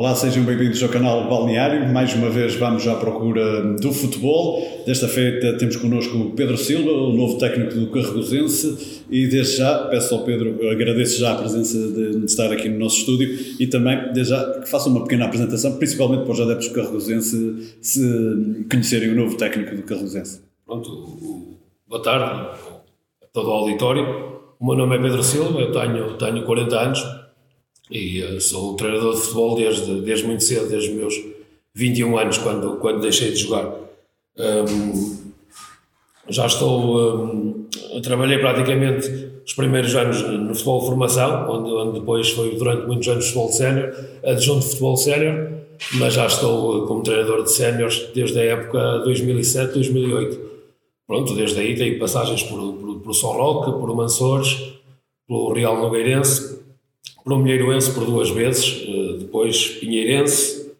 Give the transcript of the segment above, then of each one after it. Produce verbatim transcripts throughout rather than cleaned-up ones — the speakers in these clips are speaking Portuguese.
Olá, sejam bem-vindos ao canal Balneário. Mais uma vez vamos à procura do futebol. Desta feita temos connosco o Pedro Silva, o novo técnico do Carregosense, e desde já peço ao Pedro, agradeço já a presença de estar aqui no nosso estúdio e também desde já que faça uma pequena apresentação, principalmente para os adeptos do Carregosense se conhecerem o novo técnico do Carregosense. Pronto, boa tarde a todo o auditório. O meu nome é Pedro Silva, eu tenho, tenho quarenta anos. E sou um treinador de futebol desde, desde muito cedo, desde os meus vinte e um anos, quando, quando deixei de jogar. Um, já estou... Um, trabalhei praticamente os primeiros anos no futebol de formação, onde, onde depois foi durante muitos anos futebol sénior, adjunto de futebol sénior, mas já estou como treinador de séniores desde a época dois mil e sete, dois mil e oito. Pronto, desde aí tenho passagens por, por, por São Roque, por Mansores, pelo Real Nogueirense, por Milheiroense por duas vezes, depois Pinheirense,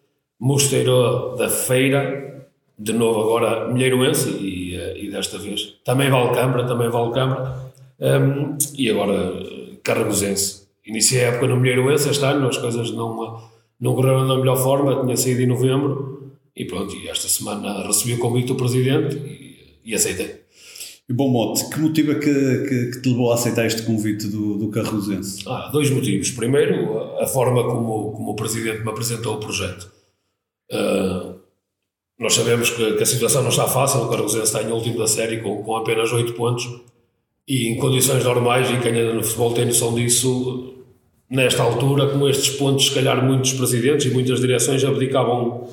Mosteiro da Feira, de novo agora Milheiroense e, e desta vez também Vale Câmara, também Vale Câmara, um, e agora Carregosense. Iniciei a época no Milheiroense este ano, as coisas não, não correram da melhor forma, tinha saído em novembro e pronto, e esta semana recebi o convite do Presidente e, e aceitei. Bom mote, que motivo é que, que, que te levou a aceitar este convite do, do Carregosense? Ah, dois motivos. Primeiro, a forma como, como o Presidente me apresentou o projeto. Uh, nós sabemos que, que a situação não está fácil, o Carregosense está em último da série com, com apenas oito pontos e em condições normais, e quem anda no futebol tem noção disso, nesta altura, com estes pontos, se calhar muitos Presidentes e muitas direções abdicavam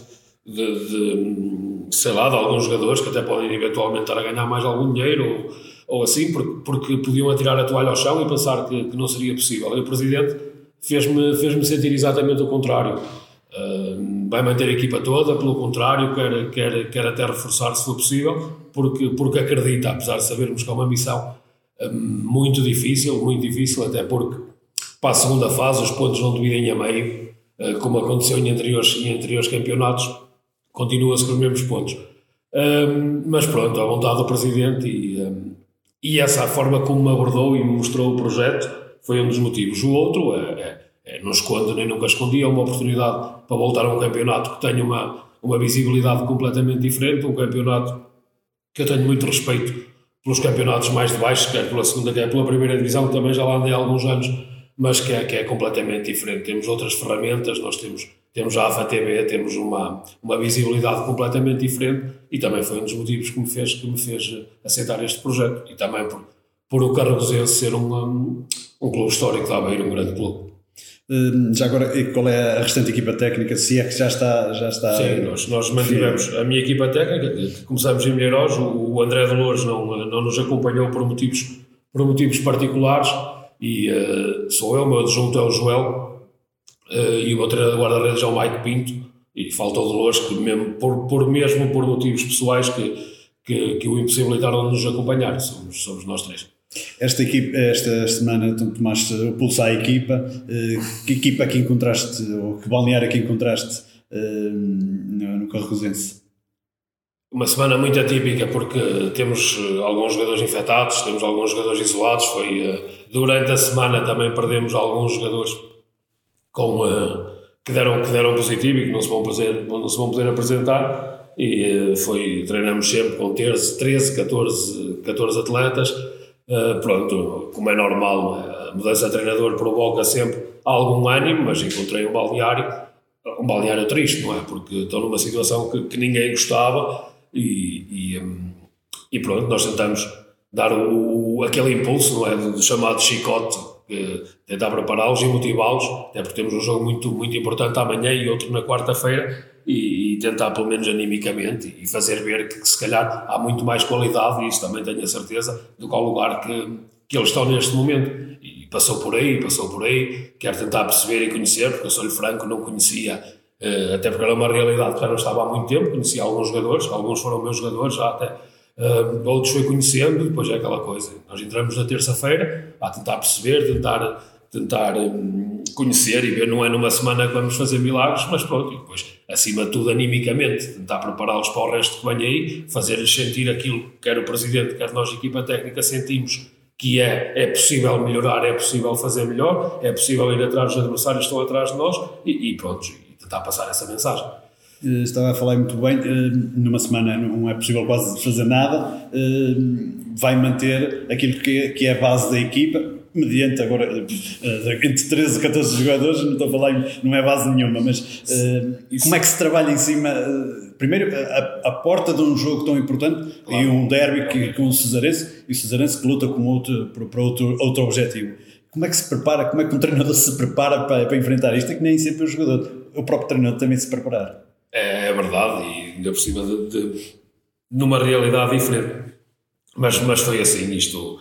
de... de sei lá, de alguns jogadores que até podem eventualmente estar a ganhar mais algum dinheiro ou, ou assim, porque, porque podiam atirar a toalha ao chão e pensar que, que não seria possível. E o Presidente fez-me, fez-me sentir exatamente o contrário. Uh, vai manter a equipa toda, pelo contrário, quer, quer, quer até reforçar se for possível, porque, porque acredita, apesar de sabermos que é uma missão uh, muito difícil, muito difícil, até porque para a segunda fase os pontos não dividem a meio, uh, como aconteceu em anteriores, em anteriores campeonatos. Continua-se com os mesmos pontos. Um, mas pronto, à vontade do Presidente e, um, e essa a forma como me abordou e me mostrou o projeto foi um dos motivos. O outro, é, é, é, não escondo nem nunca escondi, é uma oportunidade para voltar a um campeonato que tem uma, uma visibilidade completamente diferente, um campeonato que eu tenho muito respeito pelos campeonatos mais de baixo, quer pela segunda, quer pela primeira divisão, que também já lá andei há alguns anos, mas que é, que é completamente diferente. Temos outras ferramentas, nós temos... Temos a AFA T V, temos uma, uma visibilidade completamente diferente e também foi um dos motivos que me fez, que me fez aceitar este projeto. E também por, por o Carregosense ser um, um, um clube histórico da Aveiro, um grande clube. Hum, já agora, qual é a restante equipa técnica? Se é que já está... Já está Sim, nós, nós mantivemos a minha equipa técnica. Começamos em Milheiros, o, o André de Lourdes não, não nos acompanhou por motivos, por motivos particulares e uh, sou eu, o meu adjunto é o Joel. Uh, e o meu treinador de guarda-redes é o Maiko Pinto e faltou de longe que mesmo por, por, mesmo por motivos pessoais que, que, que o impossibilitaram de nos acompanhar, somos, somos nós três. Esta, equipa, esta semana tu tomaste o pulso à equipa, uh, que equipa que encontraste ou que balneário que encontraste uh, no, no Carregosense? Uma semana muito atípica porque temos alguns jogadores infectados, temos alguns jogadores isolados, foi, uh, durante a semana também perdemos alguns jogadores Com, uh, que, deram, que deram positivo e que não se vão poder, não se vão poder apresentar e uh, foi, treinamos sempre com treze, catorze atletas, uh, pronto, como é normal, a mudança de treinador provoca sempre algum ânimo, mas encontrei um balneário, um balneário triste, não é? Porque estou numa situação que, que ninguém gostava e, e, um, e pronto, nós tentamos dar o, aquele impulso, não é? Do chamado chicote, tentar prepará-los e motivá-los, até porque temos um jogo muito, muito importante amanhã e outro na quarta-feira e, e tentar pelo menos animicamente e fazer ver que, que se calhar há muito mais qualidade, e isso também tenho a certeza, do que ao lugar que, que eles estão neste momento. E passou por aí, passou por aí, quero tentar perceber e conhecer, porque eu sou-lhe franco, não conhecia, eh, até porque era uma realidade que já não estava há muito tempo, conhecia alguns jogadores, alguns foram meus jogadores já até... Uh, outros foi conhecendo, depois é aquela coisa, nós entramos na terça-feira a tentar perceber, tentar, tentar um, conhecer e ver, não é numa semana que vamos fazer milagres, mas pronto, e depois acima de tudo animicamente tentar prepará-los para o resto que vem aí, fazer-lhes sentir aquilo que quer o Presidente, quer nós equipa técnica sentimos que é, é possível melhorar, é possível fazer melhor, é possível ir atrás dos adversários que estão atrás de nós e, e pronto, tentar passar essa mensagem. Estava a falar muito bem, numa semana não é possível quase fazer nada, vai manter aquilo que é a base da equipa, mediante agora, entre treze e catorze jogadores, não estou a falar, não é base nenhuma, mas isso. Como é que se trabalha em cima, primeiro, a, a porta de um jogo tão importante, claro, e um derby que, com o Cesarense, e o Cesarense que luta com outro, para outro, outro objetivo. Como é que se prepara, como é que um treinador se prepara para, para enfrentar isto? É que nem sempre o jogador, o próprio treinador também se preparar. É, é verdade, e ainda por cima de, de, numa realidade diferente. Mas, mas foi assim, isto...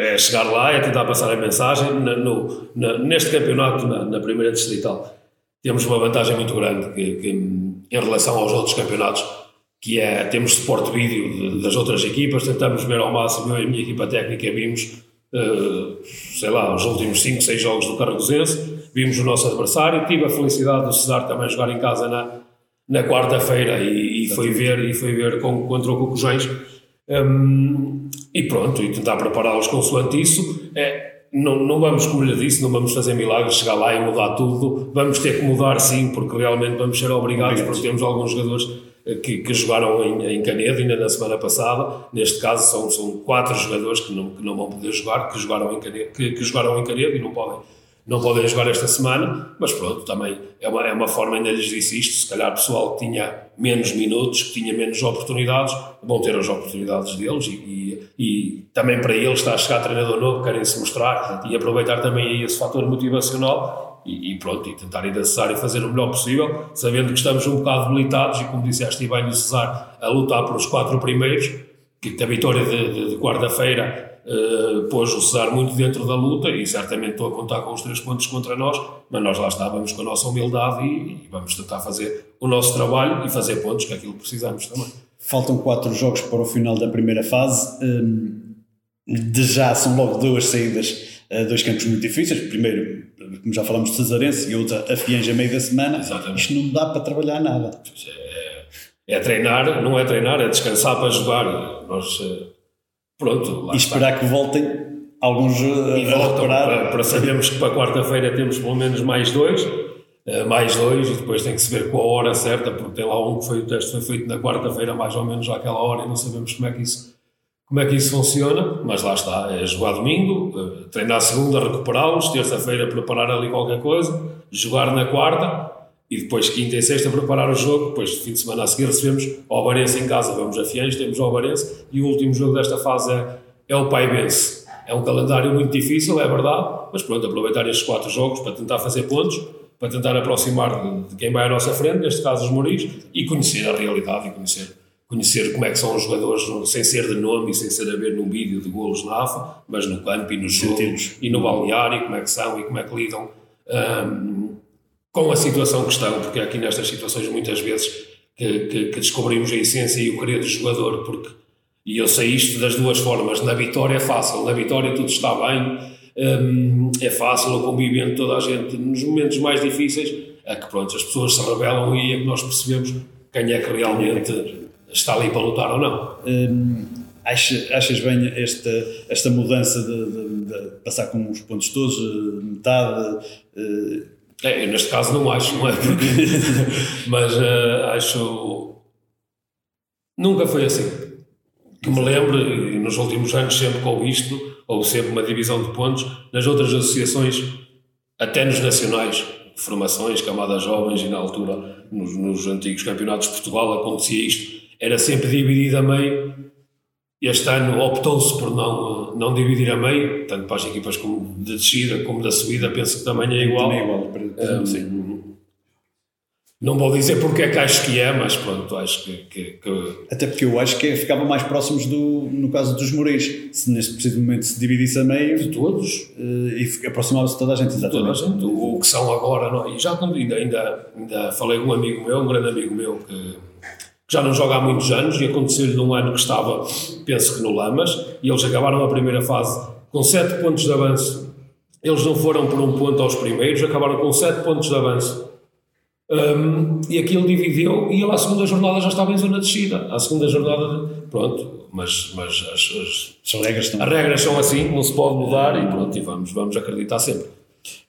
É chegar lá, é tentar passar a mensagem. No, no, na, neste campeonato, na, na primeira distrital, temos uma vantagem muito grande que, que, em relação aos outros campeonatos, que é, temos suporte vídeo de, das outras equipas, tentamos ver ao máximo, eu e a minha equipa técnica vimos, uh, sei lá, os últimos cinco, seis jogos do Carregosense, vimos o nosso adversário, tive a felicidade do Cesar também jogar em casa na, na quarta-feira e, e, foi ver, e foi ver com, contra o Cujões. Um, e pronto, e tentar prepará-los consoante isso. É, não, não vamos, como lhe disse, não vamos fazer milagres, chegar lá e mudar tudo. Vamos ter que mudar, sim, porque realmente vamos ser obrigados, porque temos alguns jogadores que, que jogaram em, em Canedo ainda na semana passada. Neste caso são, são quatro jogadores que não, que não vão poder jogar, que jogaram em Canedo, que, que jogaram em Canedo e não podem, não podem jogar esta semana. Mas pronto, também é uma, é uma forma, ainda lhes disse isto, se calhar pessoal que tinha menos minutos, que tinha menos oportunidades, vão ter as oportunidades deles e, e, e também para eles está a chegar treinador novo, querem se mostrar e aproveitar também esse fator motivacional e, e pronto, e tentar ir a Cesar e fazer o melhor possível, sabendo que estamos um bocado debilitados e, como disseste bem, o Cesar a lutar pelos quatro primeiros, que a vitória de, de, de quarta-feira Uh, pôs o Cesar muito dentro da luta e certamente estou a contar com os três pontos contra nós, mas nós lá estávamos com a nossa humildade e, e vamos tentar fazer o nosso trabalho e fazer pontos, que é aquilo que precisamos também. Faltam quatro jogos para o final da primeira fase, um, de já são logo duas saídas, uh, dois campos muito difíceis, primeiro, como já falámos, de Cesarense e outra a Fianja a meio da semana. Exatamente. Isto não dá para trabalhar nada. É, é treinar, não é treinar, é descansar para jogar. Nós... Uh, Pronto, e esperar está. que voltem alguns e a voltam para, para sabermos que para quarta-feira temos pelo menos mais dois, mais dois, e depois tem que se ver com a hora certa, porque tem lá um que foi, o teste foi feito na quarta-feira mais ou menos àquela hora e não sabemos como é que isso, como é que isso funciona, mas lá está, é jogar domingo, treinar segunda, recuperá-los, terça-feira preparar ali qualquer coisa, jogar na quarta e depois quinta e sexta preparar o jogo. Depois de fim de semana a seguir recebemos o Albarense em casa, vamos a Fiães, temos o Albarense e o último jogo desta fase é, é o Paibense. É um calendário muito difícil, é verdade, mas pronto, aproveitar estes quatro jogos para tentar fazer pontos, para tentar aproximar de, de quem vai à nossa frente, neste caso os Moreis, e conhecer a realidade e conhecer, conhecer como é que são os jogadores, sem ser de nome e sem ser a ver num vídeo de golos na A F A, mas no campo e nos jogos e no balneário, como é que são e como é que lidam um, com a situação que estão, porque aqui nestas situações muitas vezes que, que, que descobrimos a essência e o querer do jogador, porque, e eu sei isto das duas formas, na vitória é fácil, na vitória tudo está bem, hum, é fácil o convívio de toda a gente, nos momentos mais difíceis é que pronto, as pessoas se rebelam e é que nós percebemos quem é que realmente está ali para lutar ou não. Hum. Achas, achas bem esta, esta mudança de, de, de passar com os pontos todos, metade... Uh, É, eu neste caso não acho, não é? Porque, mas uh, acho... Nunca foi assim. Que me lembre, nos últimos anos sempre com isto, ou sempre uma divisão de pontos, nas outras associações, até nos nacionais, formações, camadas jovens, e na altura, nos, nos antigos campeonatos de Portugal, acontecia isto. Era sempre dividido a meio. Este ano optou-se por não, não dividir a meio, tanto para as equipas como de descida como da subida, penso que também é igual. Também é igual, para, um, sim. Não vou dizer porque é que acho que é, mas pronto, acho que... que, que... Até porque eu acho que ficava mais próximos, do, no caso dos Moreis, se neste preciso momento se dividisse a meio... De todos. E aproximava-se de toda a gente, exatamente. Toda a gente, o que são agora, não, e já ainda, ainda, ainda falei com um amigo meu, um grande amigo meu, que... já não joga há muitos anos e aconteceu-lhe num ano que estava, penso que no Lamas, e eles acabaram a primeira fase com sete pontos de avanço. Eles não foram por um ponto aos primeiros, acabaram com sete pontos de avanço. Um, e aquilo dividiu e ele à segunda jornada já estava em zona de descida. À segunda jornada, pronto, mas, mas as, as, as regras estão... as regras são assim, não se pode mudar e pronto, e vamos, vamos acreditar sempre.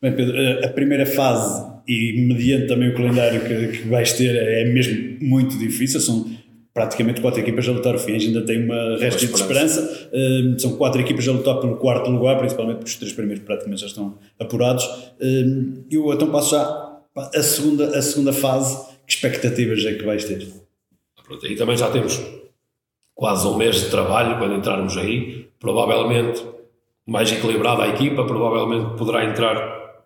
Bem, Pedro, a primeira fase, e mediante também o calendário que, que vais ter, é mesmo muito difícil. São praticamente quatro equipas a lutar. O Fianja ainda tem uma resto de esperança. Uh, são quatro equipas a lutar pelo quarto lugar, principalmente porque os três primeiros praticamente já estão apurados. Uh, eu então passo já a segunda, a segunda fase. Que expectativas é que vais ter? Pronto, aí também já temos quase um mês de trabalho quando entrarmos aí. Provavelmente mais equilibrada a equipa, provavelmente poderá entrar,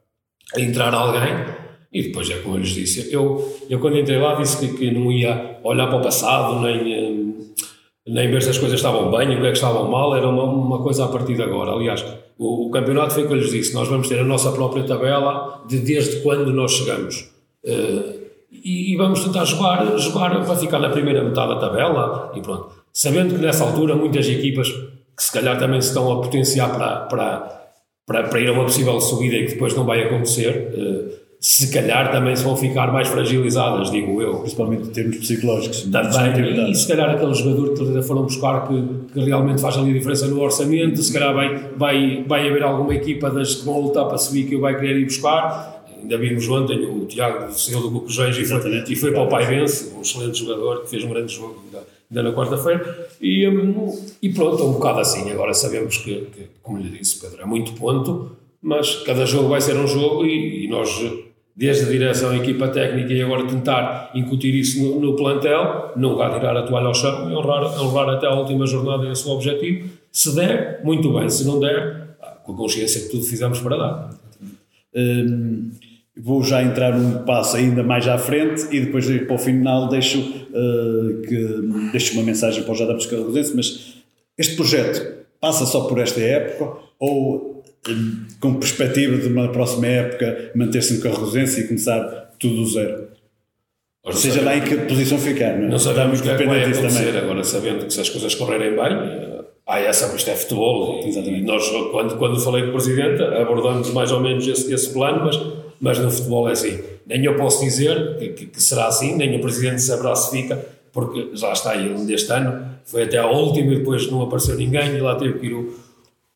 entrar alguém. E depois é como eu lhes disse, eu, eu quando entrei lá disse que, que não ia olhar para o passado, nem, nem ver se as coisas estavam bem, o que é que estavam mal, era uma, uma coisa a partir de agora. Aliás, o, o campeonato foi o que eu lhes disse, nós vamos ter a nossa própria tabela de desde quando nós chegamos. Uh, e, e vamos tentar jogar, jogar para ficar na primeira metade da tabela e pronto. Sabendo que nessa altura muitas equipas que se calhar também se estão a potenciar para, para, para, para ir a uma possível subida e que depois não vai acontecer... Uh, se calhar também se vão ficar mais fragilizadas, digo eu. Principalmente em termos psicológicos. Também, e se calhar aquele jogador que foram buscar que, que realmente faz ali a diferença no orçamento, se calhar vai, vai, vai haver alguma equipa das que vão lutar para subir que eu vai querer ir buscar. Ainda vimos ontem o Tiago saiu do Cujões e foi, e foi para o Paibense, um excelente jogador que fez um grande jogo ainda, ainda na quarta-feira. E, e pronto, um bocado assim. Agora sabemos que, que, como lhe disse Pedro, é muito ponto, mas cada jogo vai ser um jogo e, e nós... desde a direção, a equipa técnica e agora tentar incutir isso no, no plantel, nunca tirar a toalha ao chão e honrar até a última jornada esse o objetivo. Se der, muito bem, se não der, com a consciência que tudo fizemos para dar. Hum, vou já entrar um passo ainda mais à frente e depois de ir para o final deixo, uh, que, deixo uma mensagem para o J D Carregosense, mas este projeto passa só por esta época ou... com perspectiva de uma próxima época manter-se no Carregosense e começar tudo do zero, ou seja, sabemos, lá em que posição ficar, não é? Não sabemos o que é que vai acontecer também. Agora, sabendo que se as coisas correrem bem, há essa, isto é futebol. Exatamente. E nós, quando, quando falei com o Presidente, abordamos mais ou menos esse, esse plano, mas, mas no futebol é assim, nem eu posso dizer que, que será assim, nem o Presidente saberá se fica, porque já está ele deste ano, foi até ao último e depois não apareceu ninguém e lá teve que ir o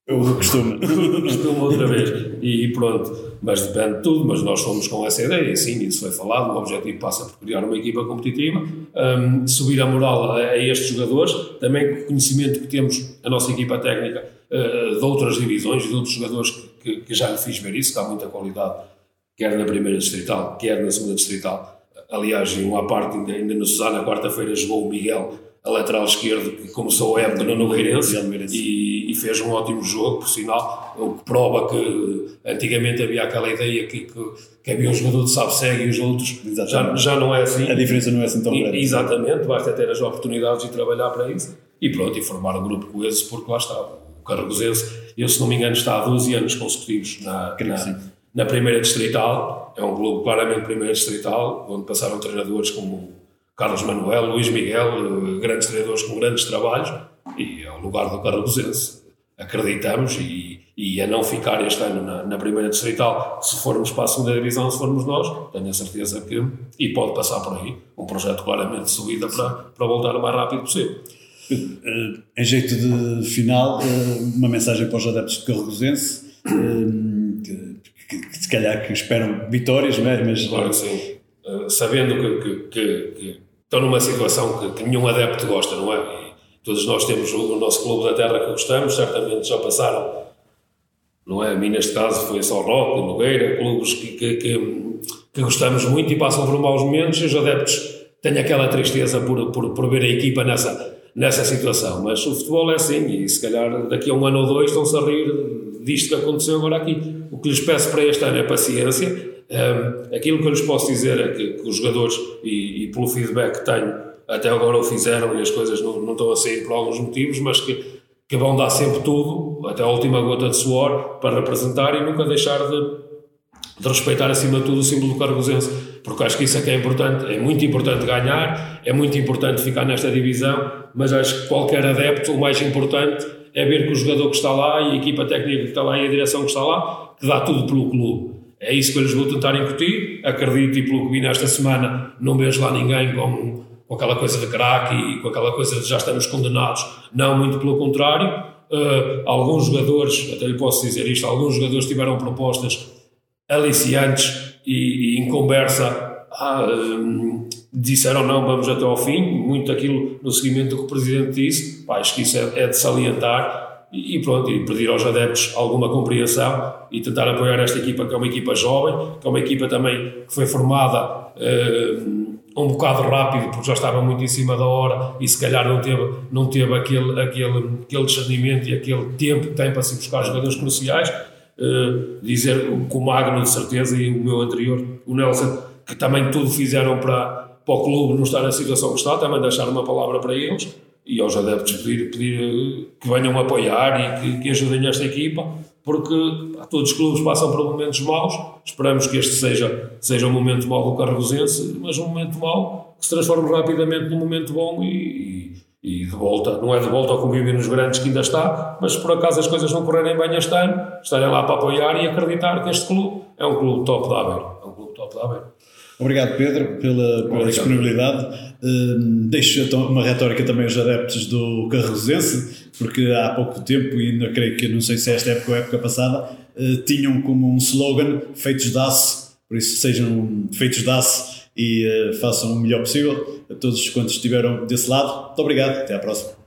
Eu costumo. costumo outra vez. E, e pronto. Mas depende de tudo. Mas nós fomos com essa ideia. E sim, isso foi falado. O objetivo passa por criar uma equipa competitiva, um, subir a moral a, a estes jogadores. Também com o conhecimento que temos, a nossa equipa técnica, uh, de outras divisões e de outros jogadores que, que já lhe fiz ver isso, que há muita qualidade, quer na primeira distrital, quer na segunda distrital. Aliás, em uma parte, ainda, ainda no Susana, quarta-feira, jogou o Miguel, a lateral esquerdo, que começou a época no Milheiroense e, e fez um ótimo jogo, por sinal, o que prova que antigamente havia aquela ideia que, que, que havia um jogador de sabe-segue e os outros já, já não é assim. A diferença não é assim tão grande. Exatamente, basta ter as oportunidades e trabalhar para isso. E pronto, e formar um grupo coeso, porque lá está, o Carregosense, eu se não me engano está há doze anos consecutivos na, na, na primeira distrital, é um clube claramente primeira distrital, onde passaram treinadores como... Carlos Manuel, Luís Miguel, grandes treinadores com grandes trabalhos, e é o lugar do Carregosense. Acreditamos e, e a não ficar este ano na, na primeira distrital, se formos para a segunda divisão, se formos nós, tenho a certeza que, e pode passar por aí, um projeto claramente de subida para, para voltar o mais rápido possível. Em jeito de final, uma mensagem para os adeptos do Carregosense, que, que, que se calhar que esperam vitórias, não é? Mas... Claro que sim. Uh, sabendo que, que, que, que estão numa situação que, que nenhum adepto gosta, não é? E todos nós temos o, o nosso clube da terra que gostamos, certamente já passaram, não é? A mim, neste caso, foi São Roque, Nogueira, clubes que, que, que, que gostamos muito e passam por maus momentos e os adeptos têm aquela tristeza por, por, por ver a equipa nessa, nessa situação. Mas o futebol é assim e se calhar daqui a um ano ou dois estão-se a rir disto que aconteceu agora aqui. O que lhes peço para este ano é paciência. Um, aquilo que eu lhes posso dizer é que, que os jogadores, e, e pelo feedback que tenho, até agora o fizeram e as coisas não, não estão a sair por alguns motivos, mas que, que vão dar sempre tudo, até a última gota de suor, para representar e nunca deixar de, de respeitar acima de tudo o símbolo do Carregosense, porque acho que isso é que é importante, é muito importante ganhar, é muito importante ficar nesta divisão, mas acho que qualquer adepto, o mais importante é ver que o jogador que está lá e a equipa técnica que está lá e a direção que está lá, que dá tudo pelo clube. É isso que eu lhes vou tentar incutir, acredito, e pelo que vi nesta semana, não vejo lá ninguém com, com aquela coisa de craque e com aquela coisa de já estamos condenados, não, muito pelo contrário, uh, alguns jogadores, até lhe posso dizer isto, alguns jogadores tiveram propostas aliciantes e, e em conversa ah, um, disseram não, vamos até ao fim, muito aquilo no seguimento do que o Presidente disse, pá, acho que isso é, é de salientar e, e pronto, e pedir aos adeptos alguma compreensão e tentar apoiar esta equipa, que é uma equipa jovem, que é uma equipa também que foi formada uh, um bocado rápido, porque já estava muito em cima da hora e se calhar não teve, não teve aquele, aquele, aquele discernimento e aquele tempo que tem para se buscar jogadores cruciais. Uh, dizer com o Magno de certeza e o meu anterior, o Nelson, que também tudo fizeram para, para o clube não estar na situação que está, também deixar uma palavra para eles e aos adeptos pedir, pedir que venham apoiar e que, que ajudem esta equipa, porque pá, todos os clubes passam por momentos maus, esperamos que este seja, seja um momento mau do Carregosense, mas um momento mau que se transforme rapidamente num momento bom e, e, e de volta, não é de volta ao convívio nos grandes que ainda está, mas por acaso as coisas não correrem bem este ano, estarem lá para apoiar e acreditar que este clube é um clube top da Averna, é um clube top da Averna. Obrigado, Pedro, pela, pela Obrigado. disponibilidade. Uh, deixo uma retórica também aos adeptos do Carregosense, porque há pouco tempo, e ainda creio que, não sei se é esta época ou época passada, uh, tinham como um slogan feitos de aço, por isso sejam feitos de aço e uh, façam o melhor possível a todos quantos estiveram desse lado. Muito obrigado, até à próxima.